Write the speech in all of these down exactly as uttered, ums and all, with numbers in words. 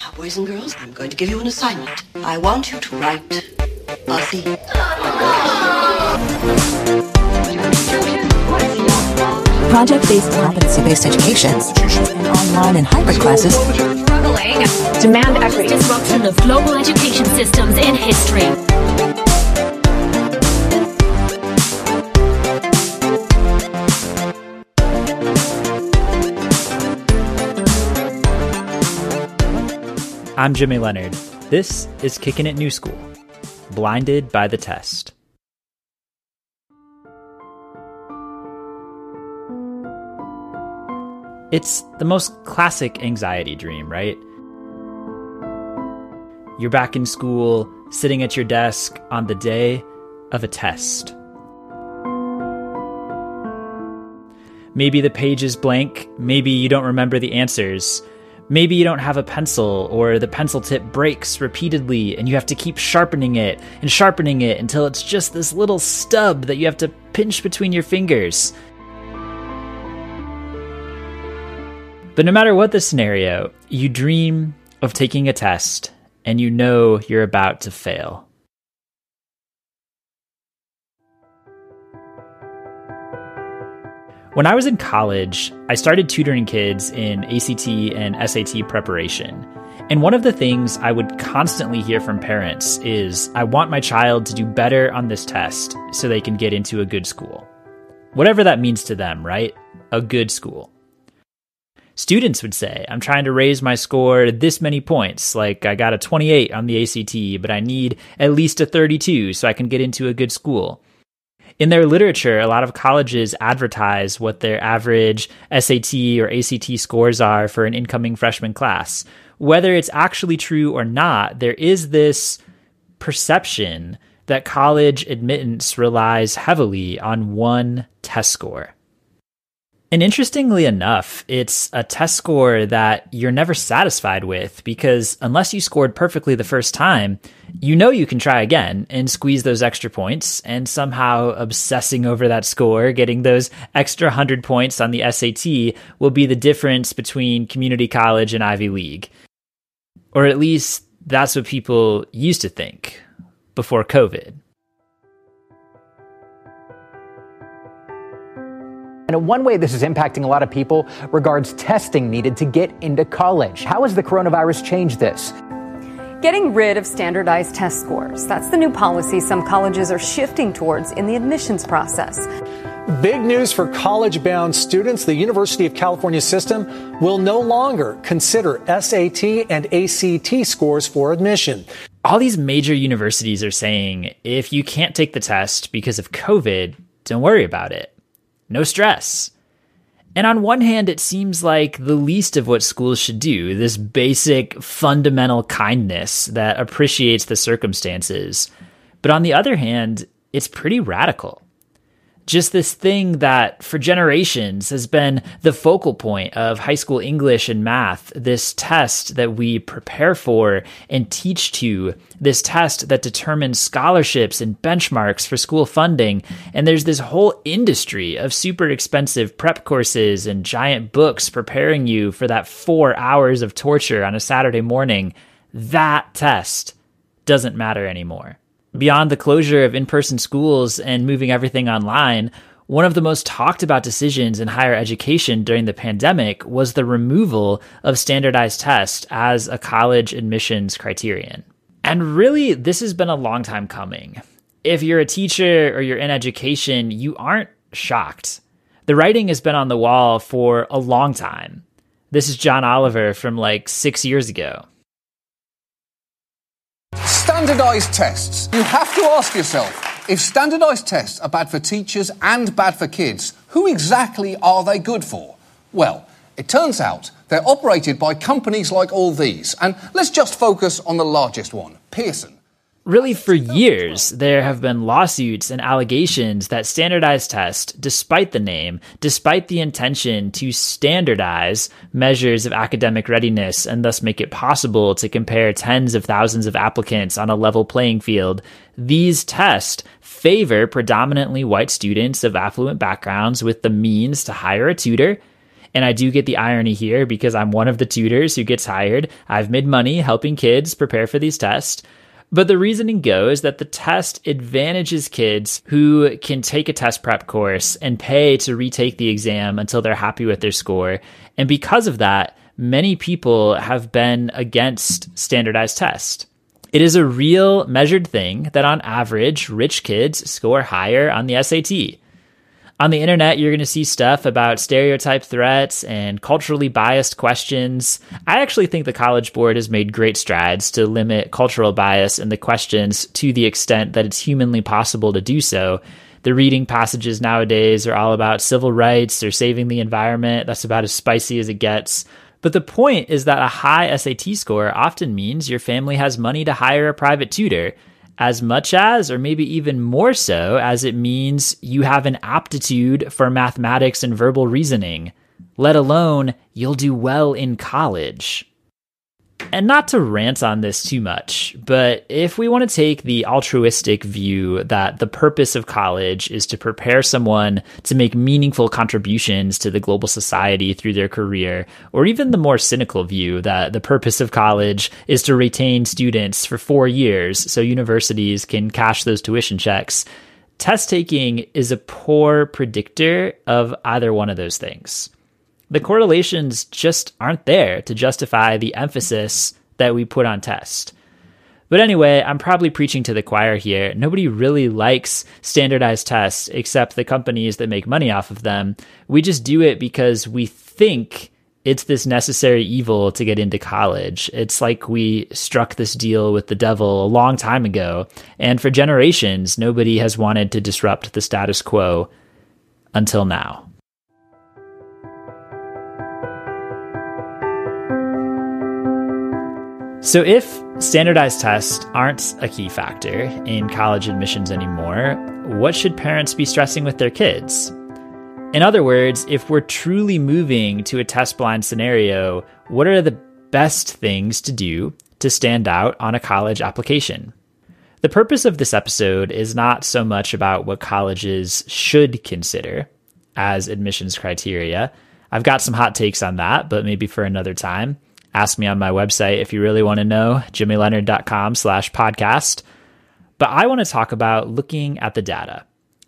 Now, boys and girls, I'm going to give you an assignment. I want you to write a theme. Project-based competency-based educations, online and hybrid classes, struggling, demand equity, disruption of global education systems in history. I'm Jimmy Leonard. This is Kickin' It New School, Blinded by the Test. It's the most classic anxiety dream, right? You're back in school, sitting at your desk on the day of a test. Maybe the page is blank, maybe you don't remember the answers. Maybe you don't have a pencil, or the pencil tip breaks repeatedly and you have to keep sharpening it and sharpening it until it's just this little stub that you have to pinch between your fingers. But no matter what the scenario, you dream of taking a test and you know you're about to fail. When I was in college, I started tutoring kids in A C T and S A T preparation. And one of the things I would constantly hear from parents is, I want my child to do better on this test so they can get into a good school. Whatever that means to them, right? A good school. Students would say, I'm trying to raise my score to this many points, like I got a twenty-eight on the A C T, but I need at least a thirty-two so I can get into a good school. In their literature, a lot of colleges advertise what their average S A T or A C T scores are for an incoming freshman class. Whether it's actually true or not, there is this perception that college admittance relies heavily on one test score. And interestingly enough, it's a test score that you're never satisfied with, because unless you scored perfectly the first time, you know you can try again and squeeze those extra points, and somehow obsessing over that score, getting those extra one hundred points on the S A T will be the difference between community college and Ivy League. Or at least that's what people used to think before COVID. And one way this is impacting a lot of people regards testing needed to get into college. How has the coronavirus changed this? Getting rid of standardized test scores. That's the new policy some colleges are shifting towards in the admissions process. Big news for college-bound students. The University of California system will no longer consider S A T and A C T scores for admission. All these major universities are saying, if you can't take the test because of COVID, don't worry about it. No stress. And on one hand, it seems like the least of what schools should do, this basic fundamental kindness that appreciates the circumstances. But on the other hand, it's pretty radical. Just this thing that for generations has been the focal point of high school English and math, this test that we prepare for and teach to, this test that determines scholarships and benchmarks for school funding. And there's this whole industry of super expensive prep courses and giant books preparing you for that four hours of torture on a Saturday morning. That test doesn't matter anymore. Beyond the closure of in-person schools and moving everything online, one of the most talked about decisions in higher education during the pandemic was the removal of standardized tests as a college admissions criterion. And really, this has been a long time coming. If you're a teacher or you're in education, you aren't shocked. The writing has been on the wall for a long time. This is John Oliver from like six years ago. Standardized tests. You have to ask yourself, if standardized tests are bad for teachers and bad for kids, who exactly are they good for? Well, it turns out they're operated by companies like all these. And let's just focus on the largest one, Pearson. Really, for years, there have been lawsuits and allegations that standardized tests, despite the name, despite the intention to standardize measures of academic readiness and thus make it possible to compare tens of thousands of applicants on a level playing field, these tests favor predominantly white students of affluent backgrounds with the means to hire a tutor And I do get the irony here because I'm one of the tutors who gets hired. I've made money helping kids prepare for these tests. But the reasoning goes that the test advantages kids who can take a test prep course and pay to retake the exam until they're happy with their score. And because of that, many people have been against standardized tests. It is a real measured thing that on average, rich kids score higher on the S A T. On the internet, you're going to see stuff about stereotype threats and culturally biased questions. I actually think the College Board has made great strides to limit cultural bias in the questions to the extent that it's humanly possible to do so. The reading passages nowadays are all about civil rights or saving the environment. That's about as spicy as it gets. But the point is that a high S A T score often means your family has money to hire a private tutor, as much as, or maybe even more so, as it means you have an aptitude for mathematics and verbal reasoning, let alone you'll do well in college. And not to rant on this too much, but if we want to take the altruistic view that the purpose of college is to prepare someone to make meaningful contributions to the global society through their career, or even the more cynical view that the purpose of college is to retain students for four years so universities can cash those tuition checks, test taking is a poor predictor of either one of those things. The correlations just aren't there to justify the emphasis that we put on tests. But anyway, I'm probably preaching to the choir here. Nobody really likes standardized tests except the companies that make money off of them. We just do it because we think it's this necessary evil to get into college. It's like we struck this deal with the devil a long time ago, and for generations, nobody has wanted to disrupt the status quo until now. So if standardized tests aren't a key factor in college admissions anymore, what should parents be stressing with their kids? In other words, if we're truly moving to a test-blind scenario, what are the best things to do to stand out on a college application? The purpose of this episode is not so much about what colleges should consider as admissions criteria. I've got some hot takes on that, but maybe for another time. Ask me on my website if you really want to know, jimmyleonard.com slash podcast. But I want to talk about looking at the data,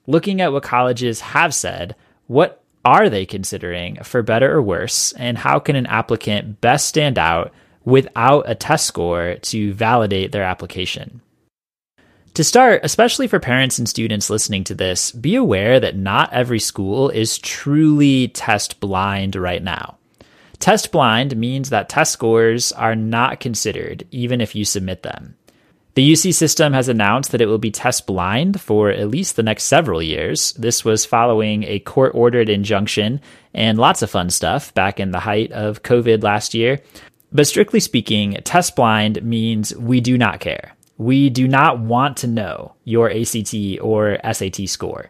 looking at what colleges have said, what are they considering for better or worse, and how can an applicant best stand out without a test score to validate their application? To start, especially for parents and students listening to this, be aware that not every school is truly test blind right now. Test blind means that test scores are not considered, even if you submit them. The U C system has announced that it will be test blind for at least the next several years. This was following a court-ordered injunction and lots of fun stuff back in the height of COVID last year. But strictly speaking, test blind means we do not care. We do not want to know your A C T or S A T score.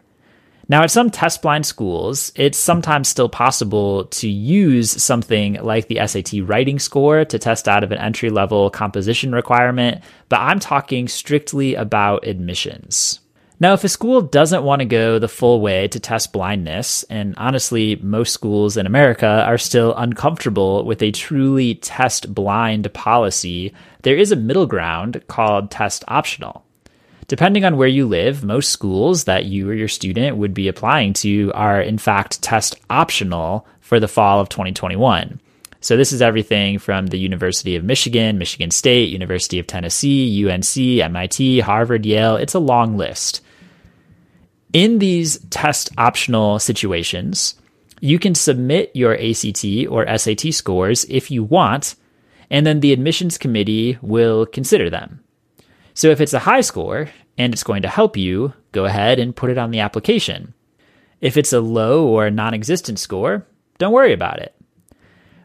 Now, at some test-blind schools, it's sometimes still possible to use something like the S A T writing score to test out of an entry-level composition requirement, but I'm talking strictly about admissions. Now, if a school doesn't want to go the full way to test blindness, and honestly, most schools in America are still uncomfortable with a truly test-blind policy, there is a middle ground called test optional. Depending on where you live, most schools that you or your student would be applying to are, in fact, test optional for the fall of twenty twenty-one. So this is everything from the University of Michigan, Michigan State, University of Tennessee, U N C, M I T, Harvard, Yale. It's a long list. In these test optional situations, you can submit your A C T or S A T scores if you want, and then the admissions committee will consider them. So if it's a high score and it's going to help you, go ahead and put it on the application. If it's a low or non-existent score, don't worry about it.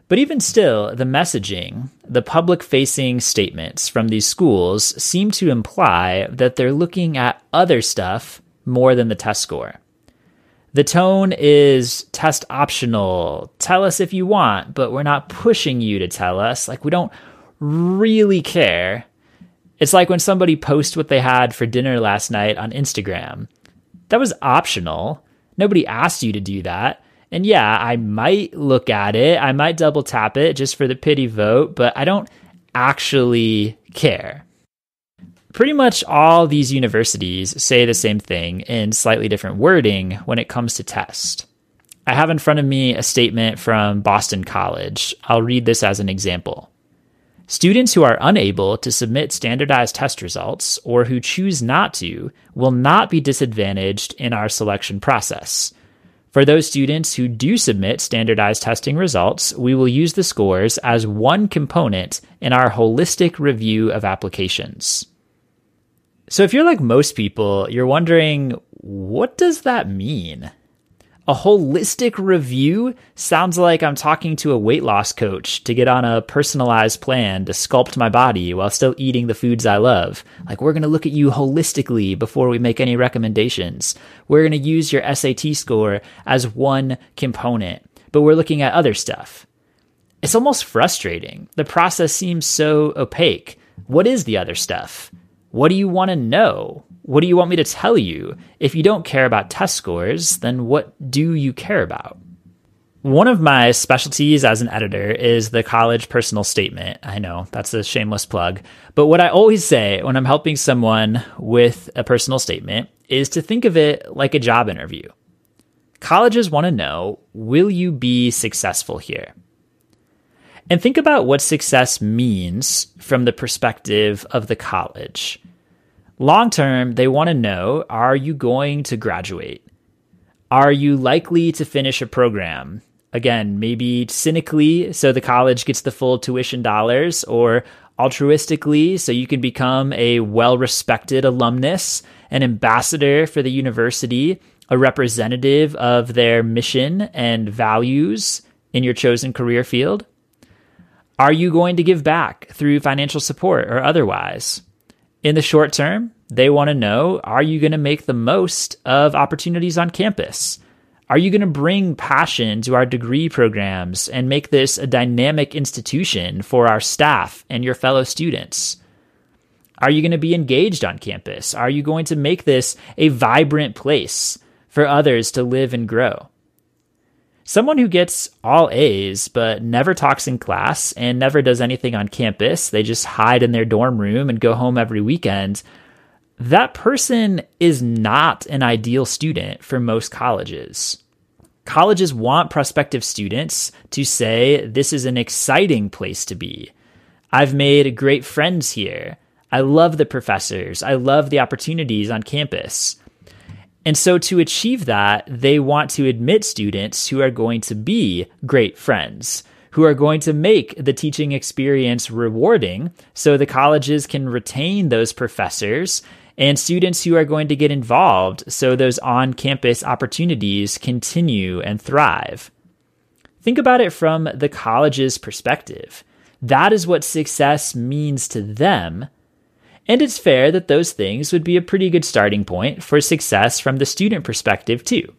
But even still, the messaging, the public-facing statements from these schools seem to imply that they're looking at other stuff more than the test score. The tone is test optional. Tell us if you want, but we're not pushing you to tell us. Like, we don't really care. It's like when somebody posts what they had for dinner last night on Instagram. That was optional. Nobody asked you to do that. And yeah, I might look at it. I might double tap it just for the pity vote, but I don't actually care. Pretty much all these universities say the same thing in slightly different wording when it comes to tests. I have in front of me a statement from Boston College. I'll read this as an example. Students who are unable to submit standardized test results or who choose not to will not be disadvantaged in our selection process. For those students who do submit standardized testing results, we will use the scores as one component in our holistic review of applications. So if you're like most people, you're wondering, what does that mean? A holistic review sounds like I'm talking to a weight loss coach to get on a personalized plan to sculpt my body while still eating the foods I love. Like, we're going to look at you holistically before we make any recommendations. We're going to use your S A T score as one component, but we're looking at other stuff. It's almost frustrating. The process seems so opaque. What is the other stuff? What do you want to know? What do you want me to tell you? If you don't care about test scores, then what do you care about? One of my specialties as an editor is the college personal statement. I know, that's a shameless plug. But what I always say when I'm helping someone with a personal statement is to think of it like a job interview. Colleges want to know, will you be successful here? And think about what success means from the perspective of the college. Long-term, they want to know, are you going to graduate? Are you likely to finish a program? Again, maybe cynically, so the college gets the full tuition dollars, or altruistically, so you can become a well-respected alumnus, an ambassador for the university, a representative of their mission and values in your chosen career field. Are you going to give back through financial support or otherwise? In the short term, they want to know, are you going to make the most of opportunities on campus? Are you going to bring passion to our degree programs and make this a dynamic institution for our staff and your fellow students? Are you going to be engaged on campus? Are you going to make this a vibrant place for others to live and grow? Someone who gets all A's but never talks in class and never does anything on campus, they just hide in their dorm room and go home every weekend, that person is not an ideal student for most colleges. Colleges want prospective students to say, this is an exciting place to be. I've made great friends here. I love the professors. I love the opportunities on campus. And so to achieve that, they want to admit students who are going to be great friends, who are going to make the teaching experience rewarding so the colleges can retain those professors, and students who are going to get involved so those on-campus opportunities continue and thrive. Think about it from the college's perspective. That is what success means to them. And it's fair that those things would be a pretty good starting point for success from the student perspective too.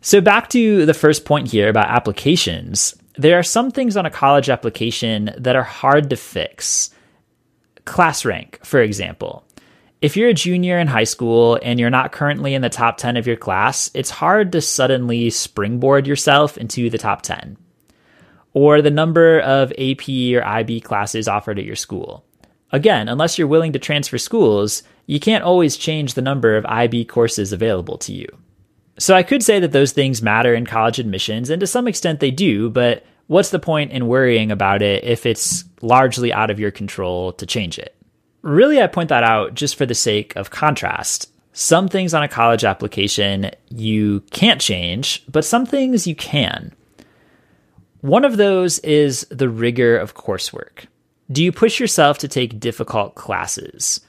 So back to the first point here about applications. There are some things on a college application that are hard to fix. Class rank, for example. If you're a junior in high school and you're not currently in the top ten of your class, it's hard to suddenly springboard yourself into the top ten. Or the number of A P or I B classes offered at your school. Again, unless you're willing to transfer schools, you can't always change the number of I B courses available to you. So I could say that those things matter in college admissions, and to some extent they do, but what's the point in worrying about it if it's largely out of your control to change it? Really, I point that out just for the sake of contrast. Some things on a college application you can't change, but some things you can. One of those is the rigor of coursework. Do you push yourself to take difficult classes?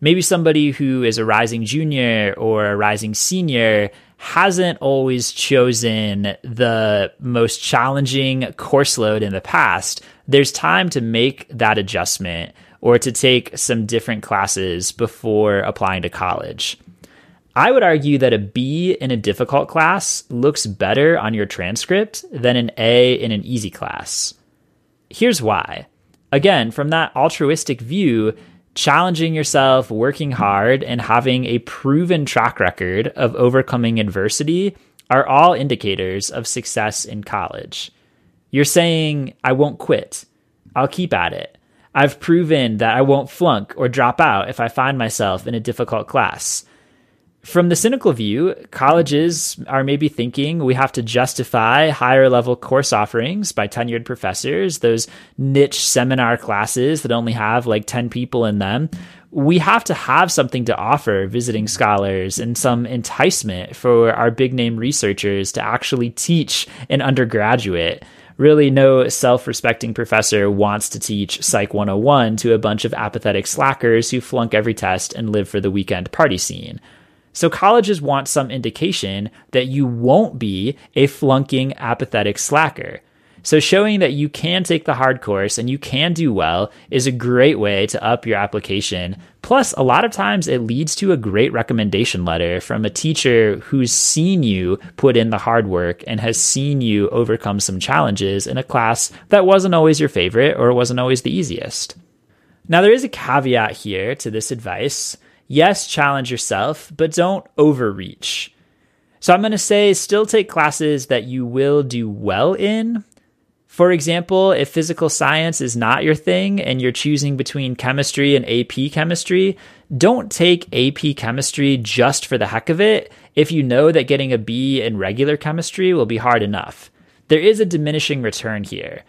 Maybe somebody who is a rising junior or a rising senior hasn't always chosen the most challenging course load in the past. There's time to make that adjustment or to take some different classes before applying to college. I would argue that a B in a difficult class looks better on your transcript than an A in an easy class. Here's why. Again, from that altruistic view, challenging yourself, working hard, and having a proven track record of overcoming adversity are all indicators of success in college. You're saying, I won't quit. I'll keep at it. I've proven that I won't flunk or drop out if I find myself in a difficult class. From the cynical view, colleges are maybe thinking we have to justify higher level course offerings by tenured professors, those niche seminar classes that only have like ten people in them. We have to have something to offer visiting scholars and some enticement for our big name researchers to actually teach an undergraduate. Really, no self-respecting professor wants to teach Psych one oh one to a bunch of apathetic slackers who flunk every test and live for the weekend party scene. So colleges want some indication that you won't be a flunking, apathetic slacker. So showing that you can take the hard course and you can do well is a great way to up your application. Plus, a lot of times it leads to a great recommendation letter from a teacher who's seen you put in the hard work and has seen you overcome some challenges in a class that wasn't always your favorite or wasn't always the easiest. Now, there is a caveat here to this advice. Yes, challenge yourself, but don't overreach. So I'm going to say still take classes that you will do well in. For example, if physical science is not your thing and you're choosing between chemistry and A P chemistry, don't take A P chemistry just for the heck of it if you know that getting a B in regular chemistry will be hard enough. There is a diminishing return here.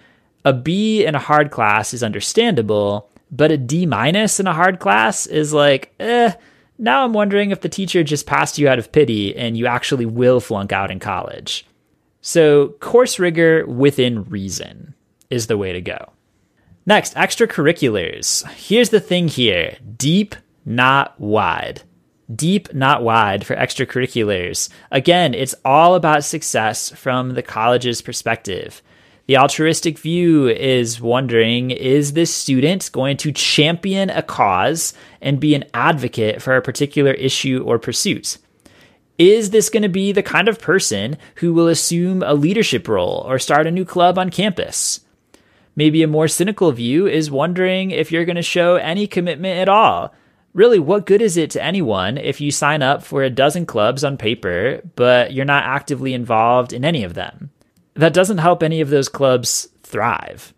A B in a hard class is understandable, but a D minus in a hard class is like, eh, now I'm wondering if the teacher just passed you out of pity and you actually will flunk out in college. So course rigor within reason is the way to go. Next, extracurriculars. Here's the thing here, deep, not wide. Deep, not wide for extracurriculars. Again, it's all about success from the college's perspective. The altruistic view is wondering, is this student going to champion a cause and be an advocate for a particular issue or pursuit? Is this going to be the kind of person who will assume a leadership role or start a new club on campus? Maybe a more cynical view is wondering if you're going to show any commitment at all. Really, what good is it to anyone if you sign up for a dozen clubs on paper, but you're not actively involved in any of them? That doesn't help any of those clubs thrive.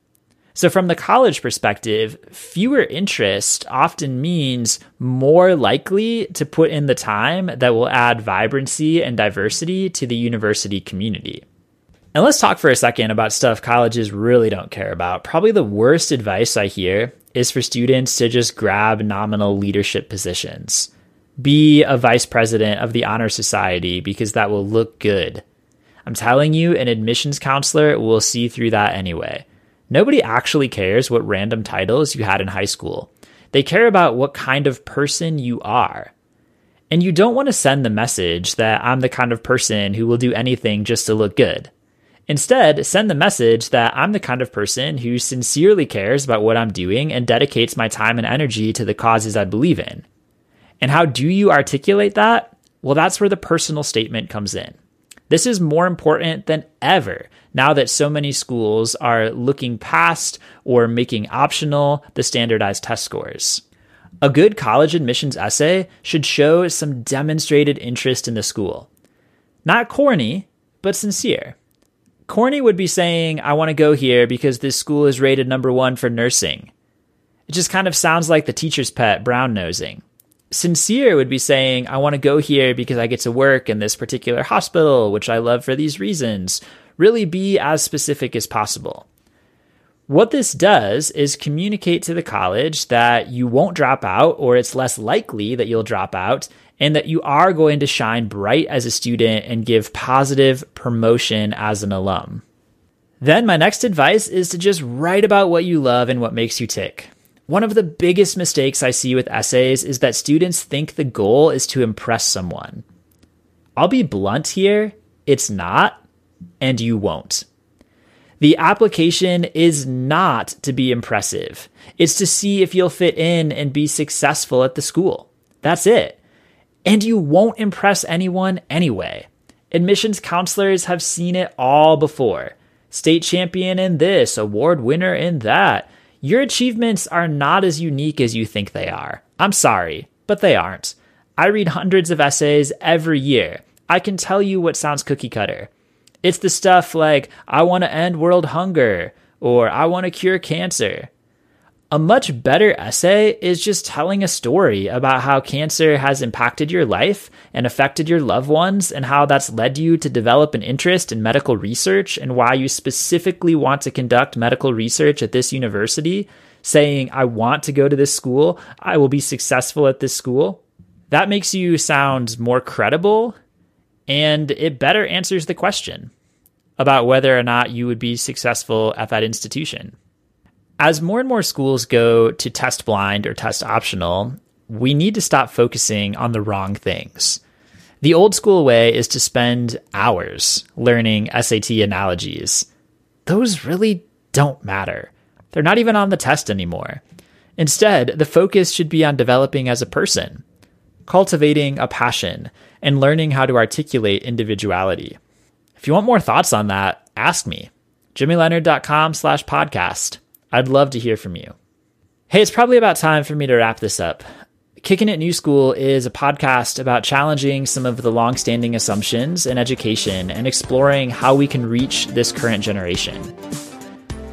So from the college perspective, fewer interest often means more likely to put in the time that will add vibrancy and diversity to the university community. And let's talk for a second about stuff colleges really don't care about. Probably the worst advice I hear is for students to just grab nominal leadership positions. Be a vice president of the honor society because that will look good. I'm telling you, an admissions counselor will see through that anyway. Nobody actually cares what random titles you had in high school. They care about what kind of person you are. And you don't want to send the message that I'm the kind of person who will do anything just to look good. Instead, send the message that I'm the kind of person who sincerely cares about what I'm doing and dedicates my time and energy to the causes I believe in. And how do you articulate that? Well, that's where the personal statement comes in. This is more important than ever now that so many schools are looking past or making optional the standardized test scores. A good college admissions essay should show some demonstrated interest in the school. Not corny, but sincere. Corny would be saying, I want to go here because this school is rated number one for nursing. It just kind of sounds like the teacher's pet brown-nosing. Sincere would be saying, I want to go here because I get to work in this particular hospital, which I love for these reasons. Really be as specific as possible. What this does is communicate to the college that you won't drop out, or it's less likely that you'll drop out, and that you are going to shine bright as a student and give positive promotion as an alum. Then my next advice is to just write about what you love and what makes you tick. One of the biggest mistakes I see with essays is that students think the goal is to impress someone. I'll be blunt here, it's not, and you won't. The application is not to be impressive. It's to see if you'll fit in and be successful at the school. That's it. And you won't impress anyone anyway. Admissions counselors have seen it all before. State champion in this, award winner in that. Your achievements are not as unique as you think they are. I'm sorry, but they aren't. I read hundreds of essays every year. I can tell you what sounds cookie cutter. It's the stuff like, I want to end world hunger, or I want to cure cancer. A much better essay is just telling a story about how cancer has impacted your life and affected your loved ones, and how that's led you to develop an interest in medical research, and why you specifically want to conduct medical research at this university, saying, I want to go to this school, I will be successful at this school. That makes you sound more credible, and it better answers the question about whether or not you would be successful at that institution. As more and more schools go to test blind or test optional, we need to stop focusing on the wrong things. The old school way is to spend hours learning S A T analogies. Those really don't matter. They're not even on the test anymore. Instead, the focus should be on developing as a person, cultivating a passion, and learning how to articulate individuality. If you want more thoughts on that, ask me. jimmy leonard dot com slash podcast. I'd love to hear from you. Hey, it's probably about time for me to wrap this up. Kickin' It New School is a podcast about challenging some of the longstanding assumptions in education and exploring how we can reach this current generation.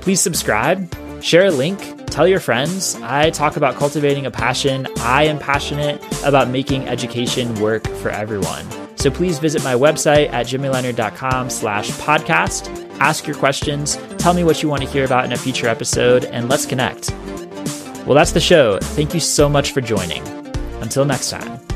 Please subscribe, share a link, tell your friends. I talk about cultivating a passion. I am passionate about making education work for everyone. So please visit my website at jimmy leonard dot com slash podcast. Ask your questions, tell me what you want to hear about in a future episode, and let's connect. Well, that's the show. Thank you so much for joining. Until next time.